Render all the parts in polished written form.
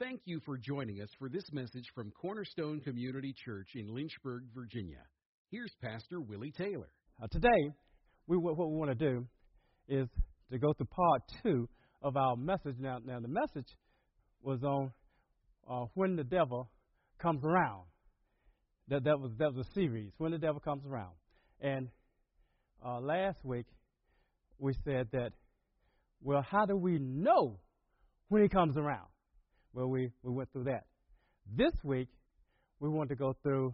Thank you for joining us for this message from Cornerstone Community Church in Lynchburg, Virginia. Here's Pastor Willie Taylor. Today, what we want to do is to go through part two of our message. Now the message was on when the devil comes around. That was a series, when the devil comes around. And last week we said that, well, how do we know when he comes around? Well, we went through that. This week, we want to go through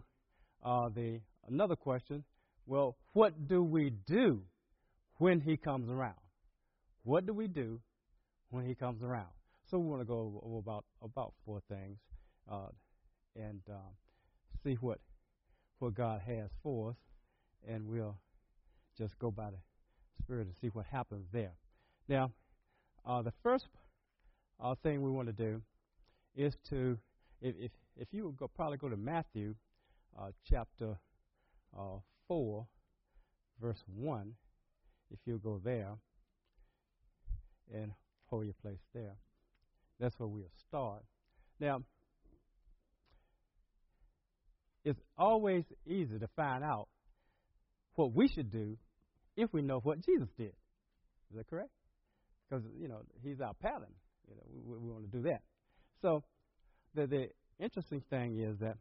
another question. Well, what do we do when he comes around? What do we do when he comes around? So we want to go over about four things and see what God has for us, and we'll just go by the Spirit and see what happens there. Now, the first thing we want to do is to, if you would probably go to Matthew chapter 4, verse 1, if you'll go there and hold your place there. That's where we'll start. Now, it's always easy to find out what we should do if we know what Jesus did. Is that correct? Because, he's our pattern. We want to do that. So the interesting thing is that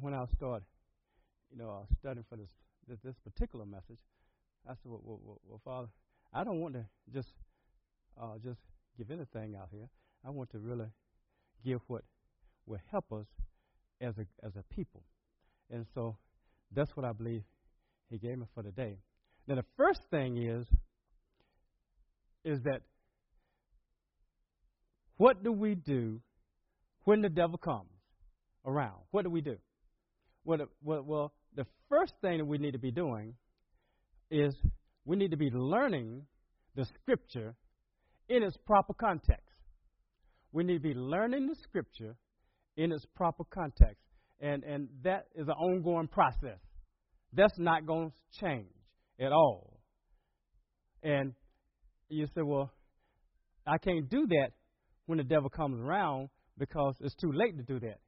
when I started, studying for this particular message, I said, well, Father, I don't want to just give anything out here. I want to really give what will help us as a people. And so that's what I believe he gave me for today. Now, the first thing is that what do we do when the devil comes around? What do we do? Well, the first thing that we need to be doing is we need to be learning the Scripture in its proper context. We need to be learning the Scripture in its proper context. And that is an ongoing process. That's not going to change at all. And you say, well, I can't do that when the devil comes around, because it's too late to do that.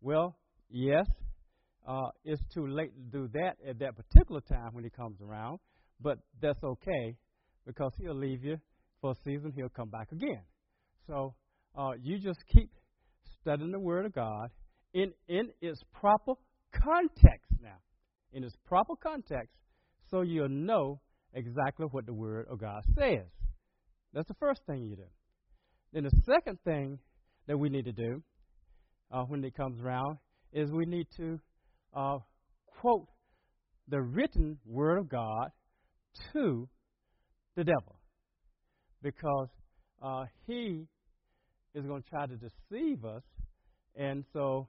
Well, yes, it's too late to do that at that particular time when he comes around, but that's okay, because he'll leave you for a season. He'll come back again. So you just keep studying the Word of God in its proper context now, in its proper context, so you'll know exactly what the Word of God says. That's the first thing you do. Then the second thing that we need to do when it comes around is we need to quote the written Word of God to the devil, because he is going to try to deceive us, and so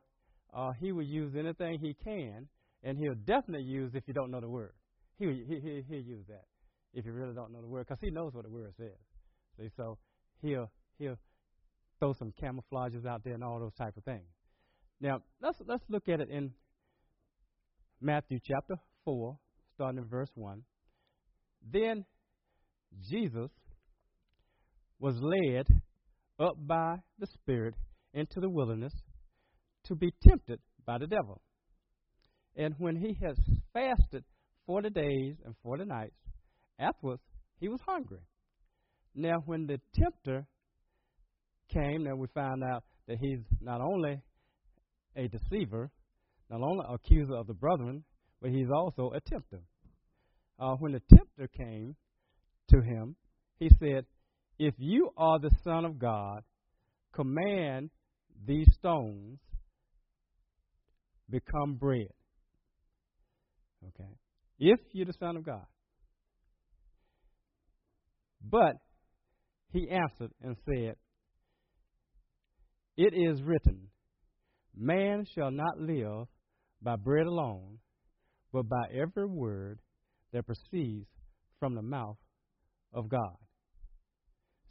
he will use anything he can, and he'll definitely use if you don't know the Word. He'll use that if you really don't know the Word, because he knows what the Word says. See, so He'll throw some camouflages out there and all those type of things. Now, let's look at it in Matthew chapter 4, starting in verse 1. Then Jesus was led up by the Spirit into the wilderness to be tempted by the devil. And when he had fasted 40 days and 40 nights, afterwards he was hungry. Now, when the tempter came, now we find out that he's not only a deceiver, not only an accuser of the brethren, but he's also a tempter. When the tempter came to him, he said, "If you are the Son of God, command these stones become bread." Okay. If you're the Son of God. But he answered and said, "It is written, man shall not live by bread alone, but by every word that proceeds from the mouth of God."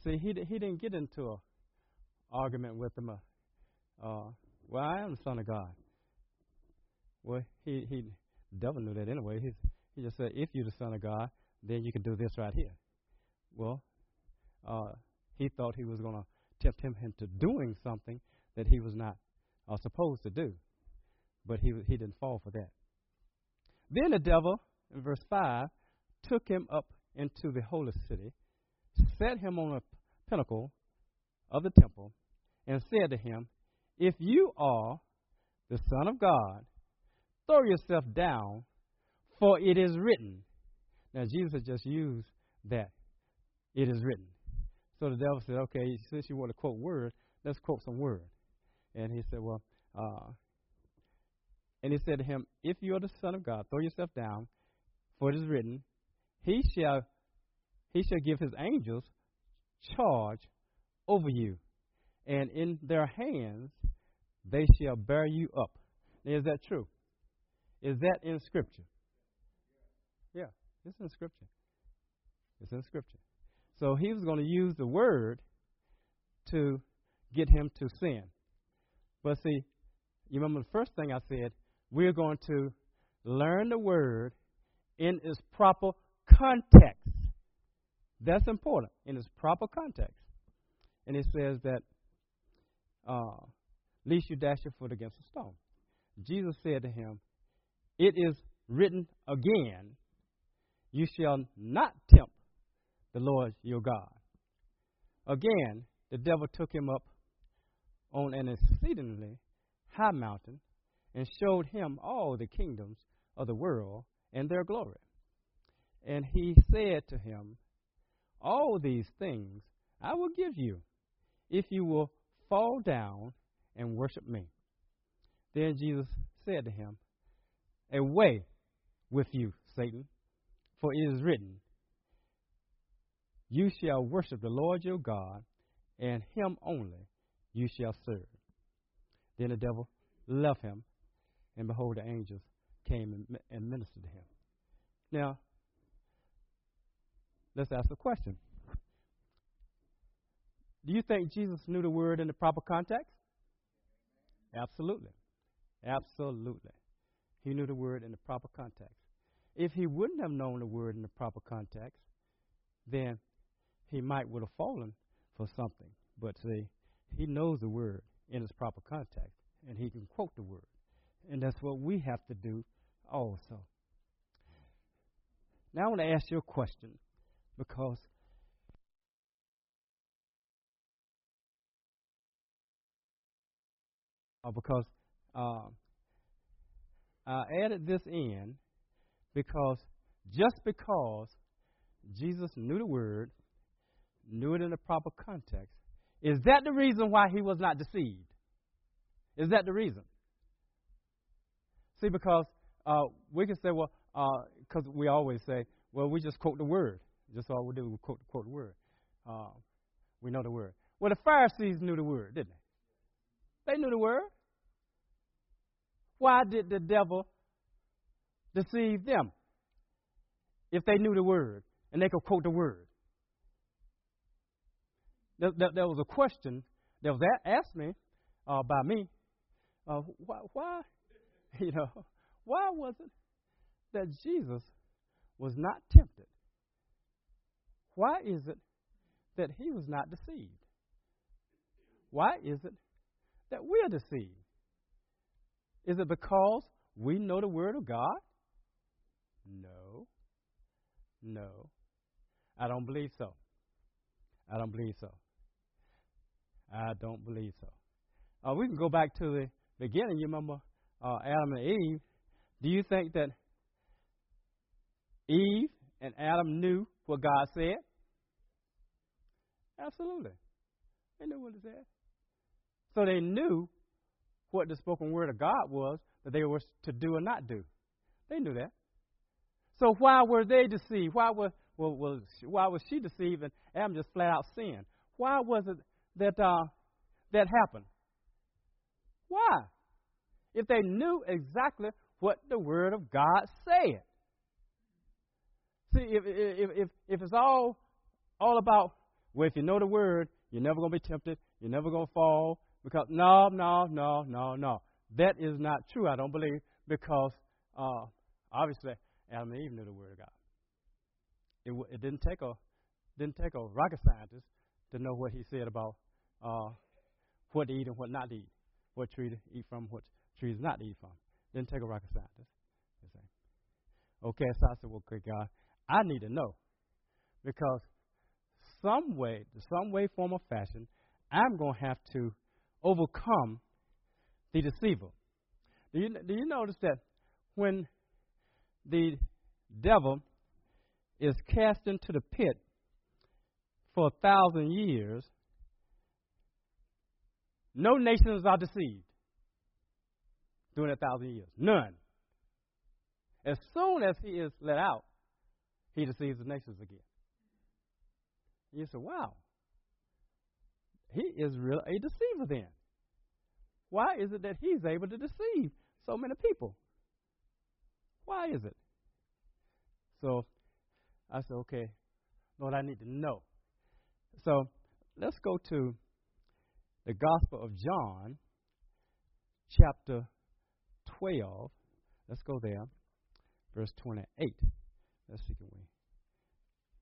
See, he didn't get into an argument with him. Well, I am the Son of God. Well, he devil knew that anyway. He just said, if you're the Son of God, then you can do this right here. Well, he thought he was going to tempt him into doing something that he was not supposed to do. But he didn't fall for that. Then the devil, in verse 5, took him up into the holy city, set him on a pinnacle of the temple, and said to him, "If you are the Son of God, throw yourself down, for it is written." Now, Jesus had just used that, "it is written." So the devil said, okay, since you want to quote word, let's quote some word. And he said, and he said to him, "If you are the Son of God, throw yourself down, for it is written, He shall give his angels charge over you, and in their hands they shall bear you up." Now, is that true? Is that in Scripture? Yeah, it's in Scripture. It's in Scripture. So he was going to use the word to get him to sin. But see, you remember the first thing I said, we're going to learn the word in its proper context. That's important, in its proper context. And it says that, lest you dash your foot against a stone. Jesus said to him, "It is written again, you shall not tempt the Lord your God." Again, the devil took him up on an exceedingly high mountain and showed him all the kingdoms of the world and their glory. And he said to him, "All these things I will give you if you will fall down and worship me." Then Jesus said to him, "Away with you, Satan, for it is written, you shall worship the Lord your God, and him only you shall serve." Then the devil left him, and behold, the angels came and ministered to him. Now, let's ask the question. Do you think Jesus knew the word in the proper context? Absolutely. Absolutely. He knew the word in the proper context. If he wouldn't have known the word in the proper context, then he might would have fallen for something. But see, he knows the word in its proper context, and he can quote the word. And that's what we have to do also. Now I want to ask you a question, because I added this in because just because Jesus knew the word, knew it in the proper context, is that the reason why he was not deceived? Is that the reason? See, because we can say, well, because we always say, well, we just quote the word. Just all we do, we quote the word. We know the word. Well, the Pharisees knew the word, didn't they? They knew the word. Why did the devil deceive them if they knew the word and they could quote the word? There was a question that was asked me by me. Why, why was it that Jesus was not tempted? Why is it that he was not deceived? Why is it that we are deceived? Is it because we know the word of God? No. No. I don't believe so. I don't believe so. I don't believe so. We can go back to the beginning. You remember Adam and Eve. Do you think that Eve and Adam knew what God said? Absolutely. They knew what it said. So they knew what the spoken word of God was that they were to do or not do. They knew that. So why were they deceived? Why was she deceived and Adam just flat out sinned? Why was it that that happened? Why? If they knew exactly what the Word of God said. See, if it's all about, well, if you know the Word, you're never going to be tempted, you're never going to fall, because no. That is not true, I don't believe, because obviously Adam and Eve knew the Word of God. It didn't take a rocket scientist to know what he said about what to eat and what not to eat, what tree to eat from, what trees not to eat from. Didn't take a rocket scientist. Okay, so I said, well, good God, I need to know, because some way, form, or fashion, I'm going to have to overcome the deceiver. Do you notice that when the devil is cast into the pit for 1,000 years, no nations are deceived during 1,000 years. None. As soon as he is let out, he deceives the nations again. You say, wow, he is really a deceiver then. Why is it that he's able to deceive so many people? Why is it? So I said, okay, Lord, I need to know. So let's go to the Gospel of John, chapter 12. Let's go there, verse 28. Let's see, can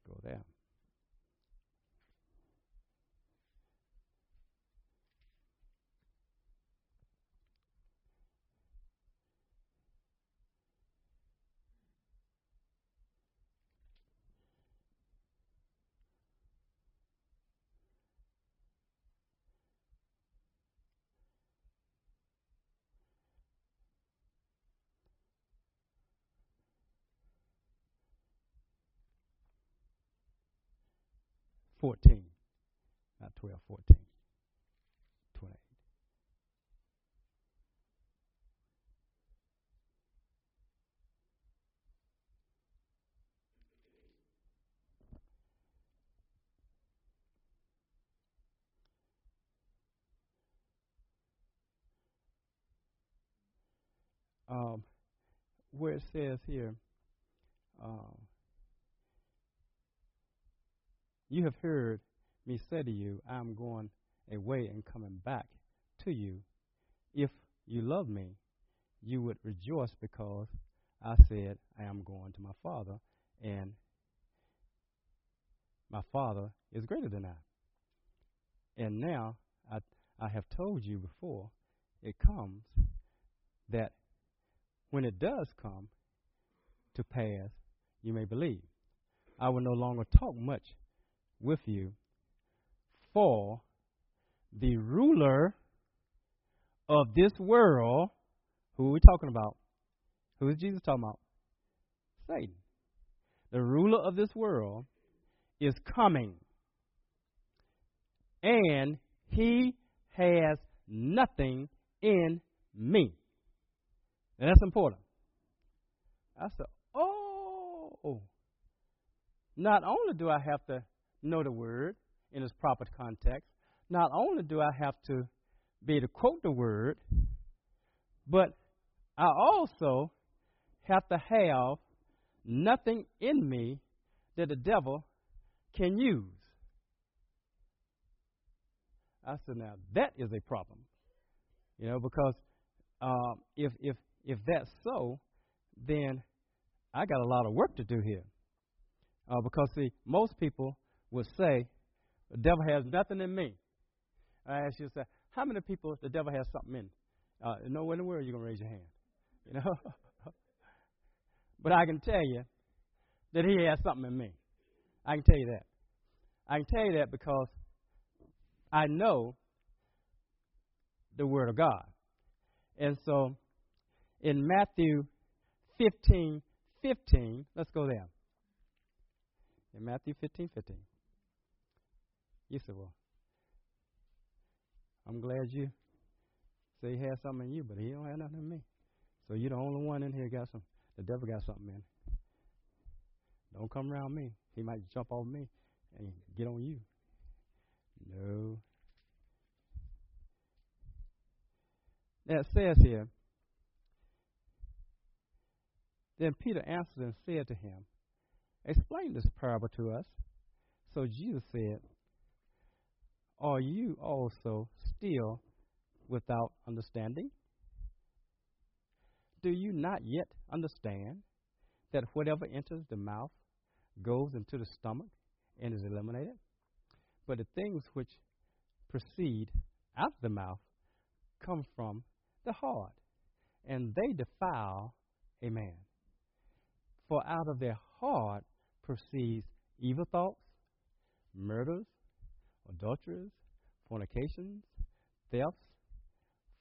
we go there? Fourteen. 28. Where it says here, you have heard me say to you, I am going away and coming back to you. If you love me, you would rejoice because I said I am going to my Father, and my Father is greater than I. And now I have told you before it comes, that when it does come to pass, you may believe. I will no longer talk much with you, for the ruler of this world, who are we talking about? Who is Jesus talking about? Satan. The ruler of this world is coming, and he has nothing in me. And that's important. I said, oh, not only do I have to know the word in its proper context, not only do I have to be able to quote the word, but I also have to have nothing in me that the devil can use. I said, now that is a problem, because if that's so, then I got a lot of work to do here, because see, most people would say, the devil has nothing in me. I ask you, how many people the devil has something in? Nowhere in the world are you going to raise your hand. But I can tell you that he has something in me. I can tell you that. I can tell you that because I know the Word of God. And so in Matthew 15:15, let's go there. In Matthew 15:15. You said, well, I'm glad you say he has something in you, but he don't have nothing in me. So you're the only one in here got something. The devil got something in it. Don't come around me. He might jump on me and get on you. No. That says here, then Peter answered and said to him, explain this parable to us. So Jesus said, are you also still without understanding? Do you not yet understand that whatever enters the mouth goes into the stomach and is eliminated? But the things which proceed out of the mouth come from the heart, and they defile a man. For out of their heart proceeds evil thoughts, murders, adulteries, fornications, thefts,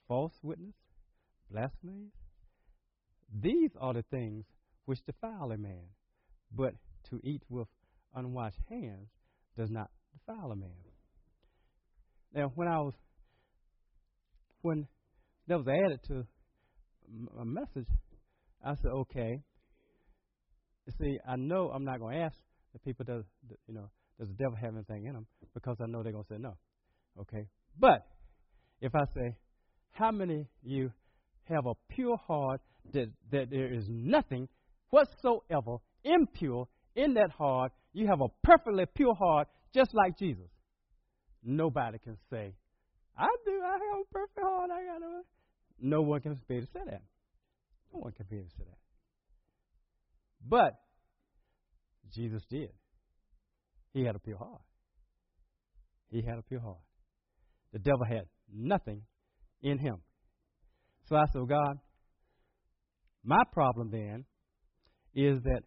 false witness, blasphemies. These are the things which defile a man, but to eat with unwashed hands does not defile a man. Now, when that was added to my message, I said, okay. See, I know I'm not going to ask the people, does the devil have anything in them? Because I know they're going to say no. Okay. But if I say, how many of you have a pure heart that there is nothing whatsoever impure in that heart? You have a perfectly pure heart just like Jesus. Nobody can say, I do. I have a perfect heart. I got no. No one can be able to say that. No one can be able to say that. But Jesus did. He had a pure heart. He had a pure heart. The devil had nothing in him. So I said, God, my problem then is that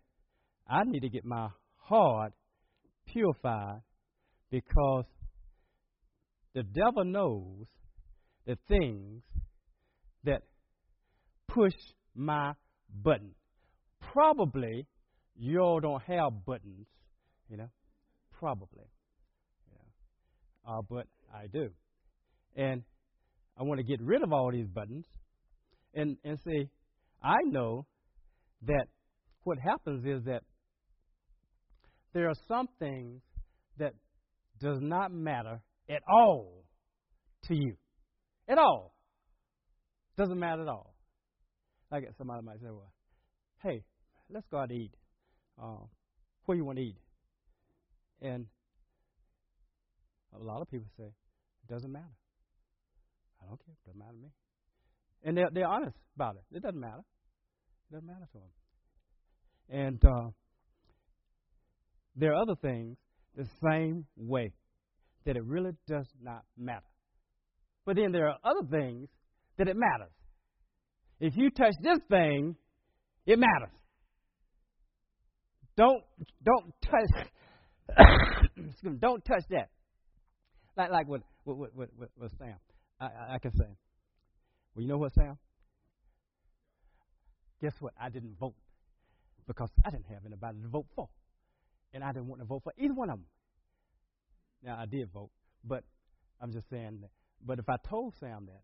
I need to get my heart purified, because the devil knows the things that push my button. Probably you all don't have buttons, probably. Yeah. But I do. And I want to get rid of all these buttons and see, I know that what happens is that there are some things that does not matter at all to you. At all. Doesn't matter at all. Like somebody might say, well, hey, let's go out to eat. Where you want to eat? And a lot of people say, it doesn't matter. I don't care. It doesn't matter to me. And they're honest about it. It doesn't matter. It doesn't matter to them. And there are other things the same way, that it really does not matter. But then there are other things that it matters. If you touch this thing, it matters. Don't touch. Don't touch that. Like with Sam, I can say, well, you know what, Sam? Guess what? I didn't vote because I didn't have anybody to vote for, and I didn't want to vote for either one of them. Now, I did vote, but I'm just saying that. But if I told Sam that,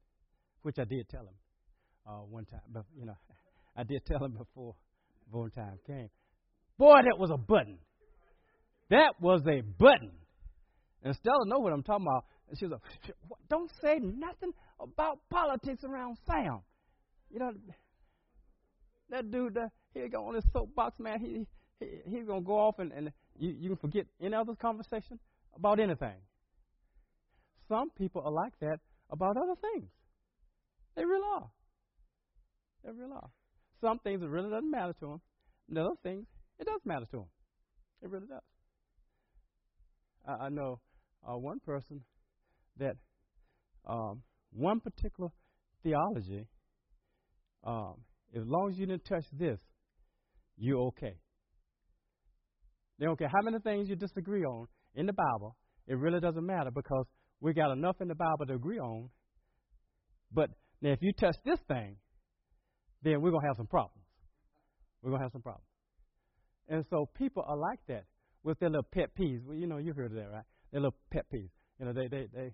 which I did tell him one time, but, I did tell him before voting time came. Boy, that was a button. That was a button. And Stella knows what I'm talking about. And she was like, don't say nothing about politics around Sam. That dude, he got on his soapbox, man. He's going to go off and you can forget any other conversation about anything. Some people are like that about other things. They really are. They really are. Some things it really doesn't matter to them. And other things, it does matter to them. It really does. I know one person that one particular theology, as long as you didn't touch this, you're okay. They don't care how many things you disagree on in the Bible. It really doesn't matter because we got enough in the Bible to agree on. But now if you touch this thing, then we're going to have some problems. We're going to have some problems. And so people are like that with their little pet peeves. Well, you've heard of that, right? Their little pet peeves. They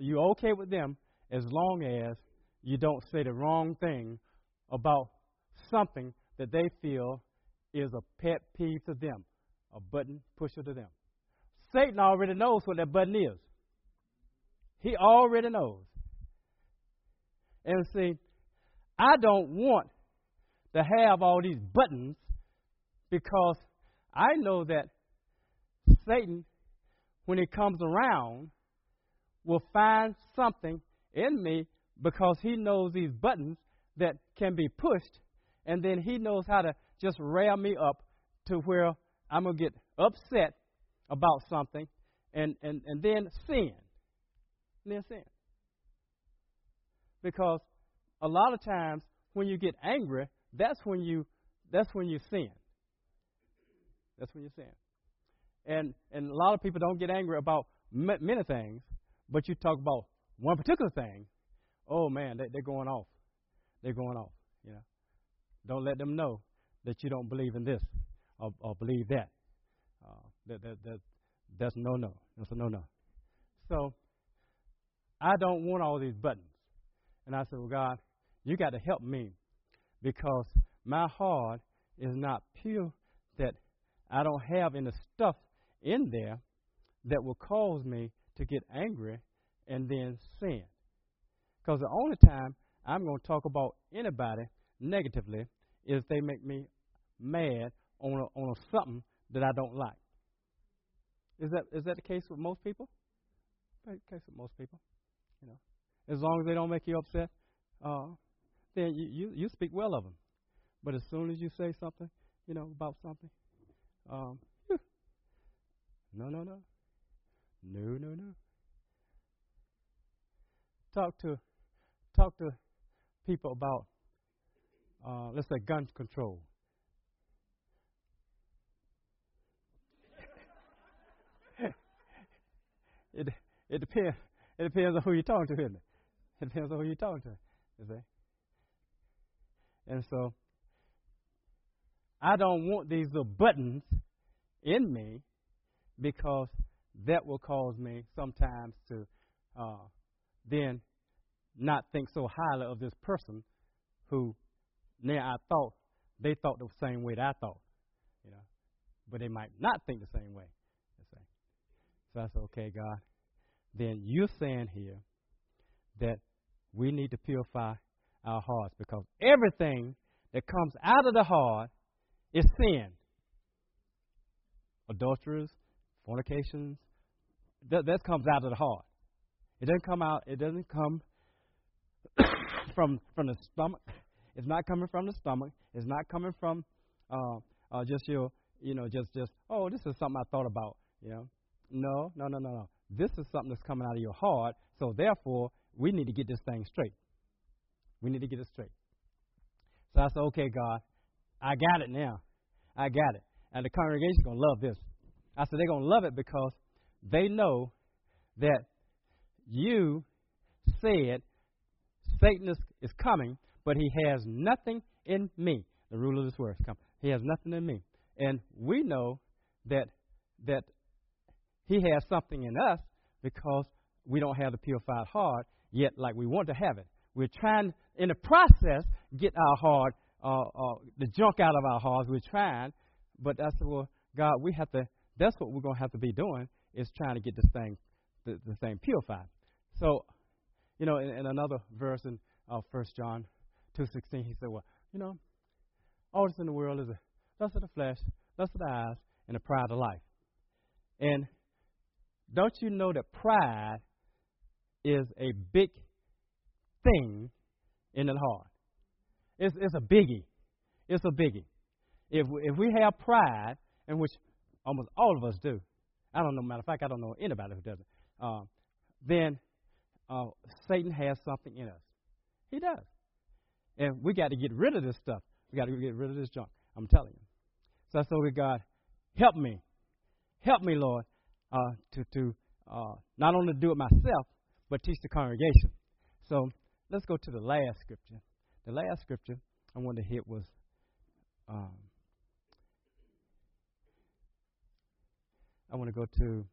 you're okay with them as long as you don't say the wrong thing about something that they feel is a pet peeve to them, a button pusher to them. Satan already knows what that button is. He already knows. And see, I don't want to have all these buttons because I know that Satan, when he comes around, will find something in me because he knows these buttons that can be pushed, and then he knows how to just rail me up to where I'm going to get upset about something, and then sin. And then sin. Because a lot of times when you get angry, that's when you sin. That's when you sin. And a lot of people don't get angry about many things, but you talk about one particular thing, oh man, they're going off. They're going off, you know. Don't let them know that you don't believe in this or believe that. That's no-no. That's a no-no. So I don't want all these buttons. And I said, well, God, you got to help me because my heart is not pure, that I don't have any stuff in there that will cause me to get angry and then sin. Because the only time I'm going to talk about anybody negatively is they make me mad on something that I don't like. Is that the case with most people? That's the case with most people, you know. As long as they don't make you upset, then you speak well of them. But as soon as you say something, you know, about something, no. Talk to people about, let's say, gun control. It depends on who you're talking to, isn't it? It depends on who you're talking to, you see. And so, I don't want these little buttons in me because that will cause me sometimes to then not think so highly of this person who now I thought they thought the same way that I thought, you know, but they might not think the same way. So I said, okay, God, then you're saying here that we need to purify our hearts because everything that comes out of the heart is sin. Adulteries, fornications, that comes out of the heart. It doesn't come from the stomach. It's not coming from the stomach. It's not coming from just your, you know, just oh, this is something I thought about, you know. No. This is something that's coming out of your heart, so therefore, we need to get this thing straight. We need to get it straight. So I said, okay, God, I got it now. I got it. And the congregation's going to love this. I said, they're going to love it because they know that you said Satan is coming, but he has nothing in me. The ruler of this world is coming. He has nothing in me. And we know that he has something in us because we don't have the purified heart yet like we want to have it. We're trying, in the process, get our heart, the junk out of our hearts. We're trying, but I said, well, God, we have to, that's what we're going to have to be doing is trying to get this thing, the thing purified. So, you know, in another verse in First John 2:16, he said, well, you know, all that's in the world is the lust of the flesh, lust of the eyes, and the pride of life. And don't you know that pride is a big thing in the heart? It's a biggie. It's a biggie. If we have pride, and which almost all of us do, I don't know, matter of fact, I don't know anybody who doesn't, then Satan has something in us. He does. And we got to get rid of this stuff. We got to get rid of this junk. I'm telling you. So I said, oh, God, help me. Help me, Lord. To not only do it myself, but teach the congregation. So let's go to the last scripture. The last scripture I wanted to hit was I want to go to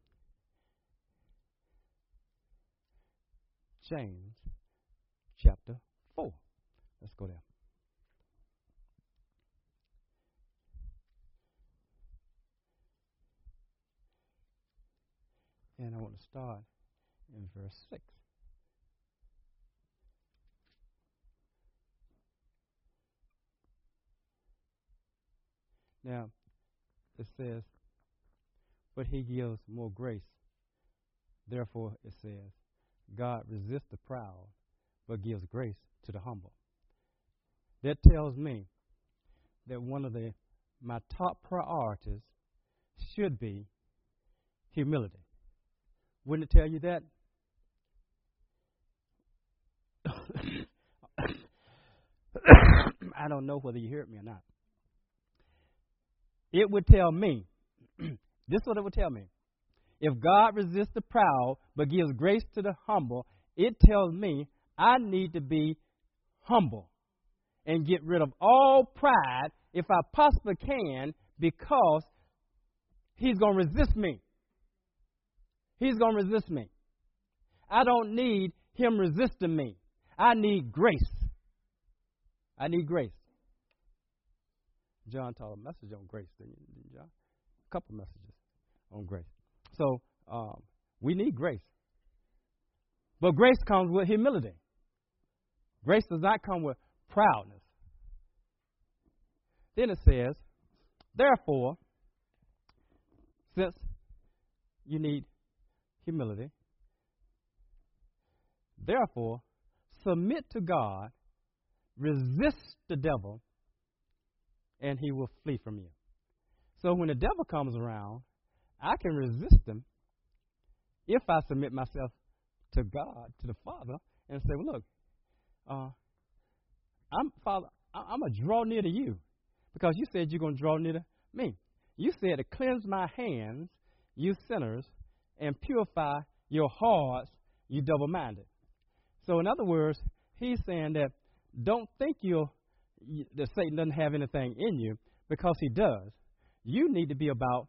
James chapter 4. Let's go there. And I want to start in verse 6. Now, it says, but he gives more grace. Therefore, it says, God resists the proud, but gives grace to the humble. That tells me that one of my top priorities should be humility. Wouldn't it tell you that? I don't know whether you hear me or not. It would tell me, this is what it would tell me. If God resists the proud but gives grace to the humble, it tells me I need to be humble and get rid of all pride if I possibly can, because he's going to resist me. He's going to resist me. I don't need him resisting me. I need grace. I need grace. John taught a message on grace, didn't you, John? A couple messages on grace. So we need grace. But grace comes with humility. Grace does not come with proudness. Then it says, therefore, since you need humility, therefore, submit to God, resist the devil, and he will flee from you. So when the devil comes around, I can resist him if I submit myself to God, to the Father, and say, well, look, Father, I'm going to draw near to you because you said you're going to draw near to me. You said to cleanse my hands, you sinners, and purify your hearts, you double-minded. So in other words, he's saying that don't think that Satan doesn't have anything in you, because he does. You need to be about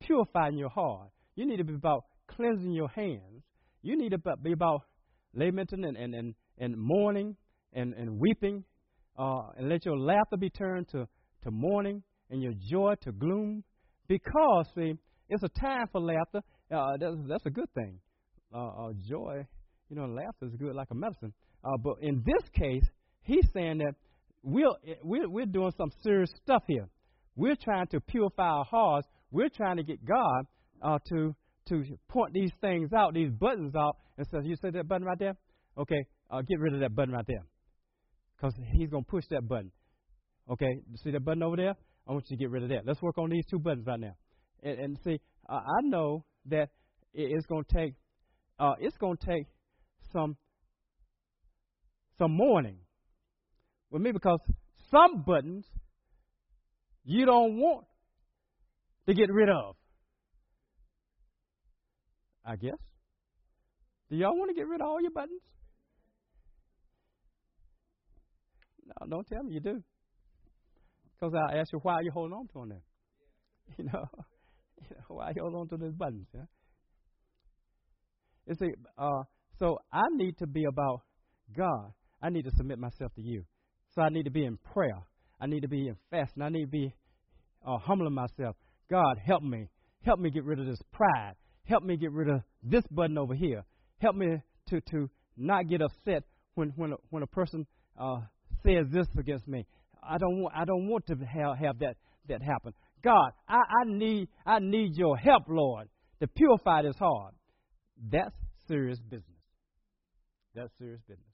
purifying your heart. You need to be about cleansing your hands. You need to be about lamenting and mourning and weeping. And let your laughter be turned to mourning and your joy to gloom. Because, see, it's a time for laughter. That's a good thing. Joy, laughter is good, like a medicine. But in this case, he's saying that we're doing some serious stuff here. We're trying to purify our hearts. We're trying to get God to point these things out, these buttons out, and say, you see that button right there? Okay, get rid of that button right there, because he's going to push that button. Okay, see that button over there? I want you to get rid of that. Let's work on these two buttons right now. And see, I know that it's going to take some mourning with me, because some buttons you don't want to get rid of. I guess. Do y'all want to get rid of all your buttons? No, don't tell me you do. Because I'll ask you, why are you holding on to them? Why are you holding on to those buttons? Huh? You see, so I need to be about God. I need to submit myself to you. So I need to be in prayer. I need to be in fasting. I need to be humbling myself. God, help me. Help me get rid of this pride. Help me get rid of this button over here. Help me to not get upset when a person says this against me. I don't want to have that happen. God, I need your help, Lord, to purify this heart. That's serious business. That's serious business.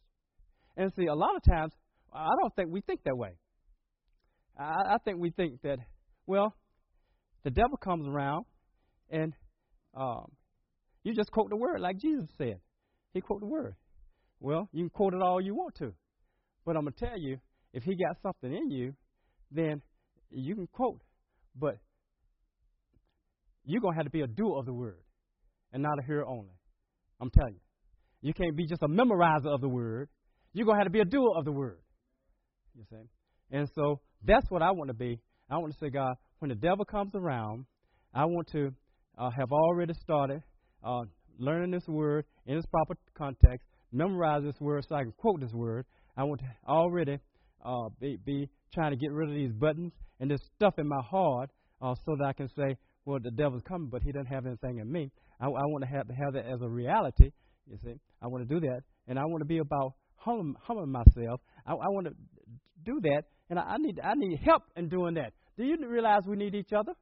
And see, a lot of times, I don't think we think that way. I think we think that, well, the devil comes around and you just quote the word like Jesus said. He quote the word. Well, you can quote it all you want to. But I'm going to tell you, if he got something in you, then you can quote. But you're going to have to be a doer of the word and not a hearer only. I'm telling you. You can't be just a memorizer of the word. You're going to have to be a doer of the word. You see? And so that's what I want to be. I want to say, God, when the devil comes around, I want to have already started learning this word in its proper context, memorize this word so I can quote this word. I want to already be trying to get rid of these buttons and this stuff in my heart so that I can say, well, the devil's coming, but he doesn't have anything in me. I want to have that as a reality, you see. I want to do that, and I want to be about humbling myself. I want to do that, and I need help in doing that. Do you realize we need each other?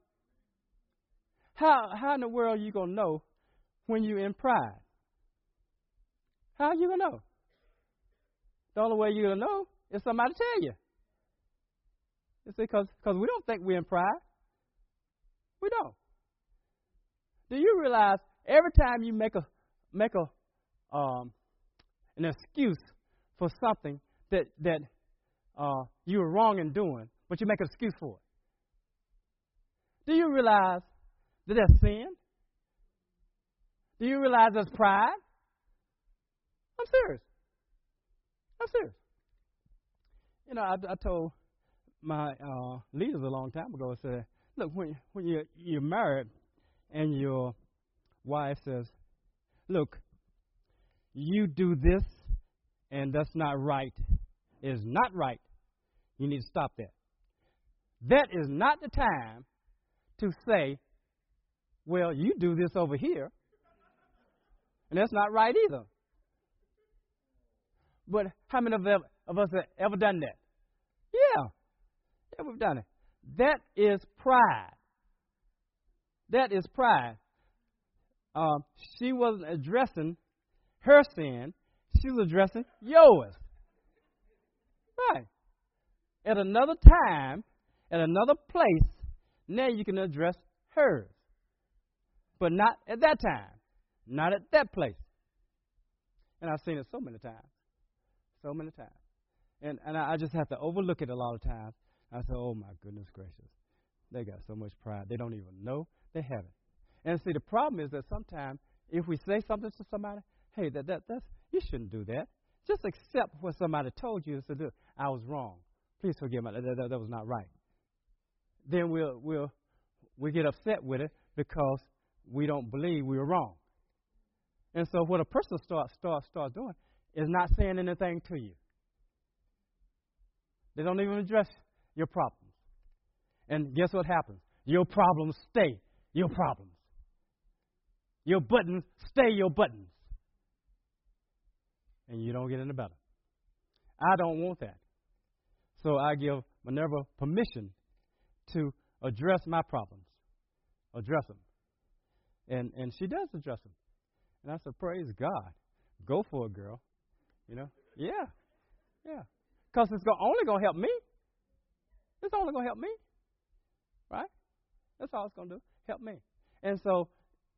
How in the world are you going to know when you're in pride? How are you going to know? The only way you're going to know is somebody tell you. You see, because we don't think we're in pride. We don't. Do you realize every time you make a make a an excuse for something that you were wrong in doing, but you make an excuse for it. Do you realize that that's sin? Do you realize that's pride? I'm serious. You know, I told my leaders a long time ago, I said, look, when you're married and your wife says, look, you do this and that's not right. It is not right. You need to stop that. That is not the time to say, well, you do this over here and that's not right either. But how many of us have ever done that? Yeah, we've done it. That is pride. That is pride. She wasn't addressing her sin. She was addressing yours. Right. At another time, at another place, now you can address hers. But not at that time. Not at that place. And I've seen it so many times. So many times. And I just have to overlook it a lot of times. I said, oh, my goodness gracious. They got so much pride. They don't even know they have it. And see, the problem is that sometimes if we say something to somebody, hey, that's you shouldn't do that. Just accept what somebody told you to do. I was wrong. Please forgive me. That was not right. Then we get upset with it because we don't believe we were wrong. And so what a person starts doing is not saying anything to you. They don't even address your problems. And guess what happens? Your problems stay your problems. Your buttons stay your buttons. And you don't get any better. I don't want that. So I give Minerva permission to address my problems. Address them. And she does address them. And I said, praise God. Go for it, girl. You know? Yeah. Yeah. Because it's only going to help me. It's only going to help me, right? That's all it's going to do, help me. And so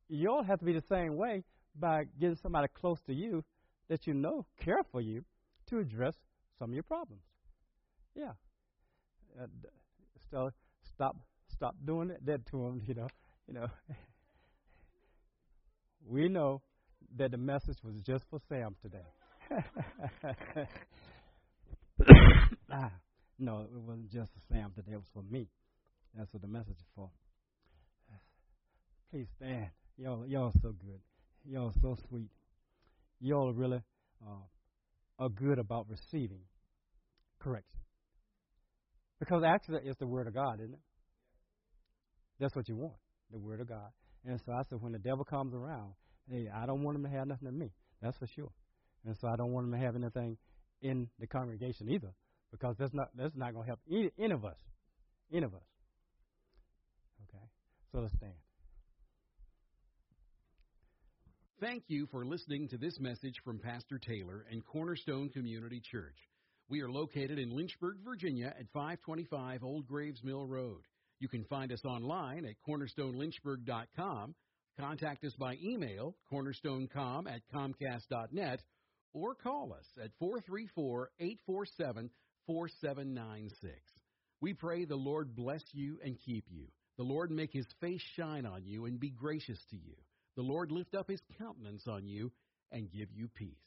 you all have to be the same way by getting somebody close to you that you know care for you to address some of your problems. Yeah. Stella, stop doing that to them, you know. We know that the message was just for Sam today. No, it wasn't just a Sam today. It was for me. That's what the message is for. Please stand. Y'all are so good. Y'all are so sweet. Y'all really are good about receiving correction. Because actually, it's the Word of God, isn't it? That's what you want, the Word of God. And so I said, when the devil comes around, hey, I don't want him to have nothing in me. That's for sure. And so I don't want him to have anything in the congregation either. Because that's not going to help any of us. Okay, so let's stand. Thank you for listening to this message from Pastor Taylor and Cornerstone Community Church. We are located in Lynchburg, Virginia at 525 Old Graves Mill Road. You can find us online at cornerstonelynchburg.com. Contact us by email, cornerstonecom@comcast.net, or call us at 434-847-4796. We pray the Lord bless you and keep you. The Lord make His face shine on you and be gracious to you. The Lord lift up His countenance on you and give you peace.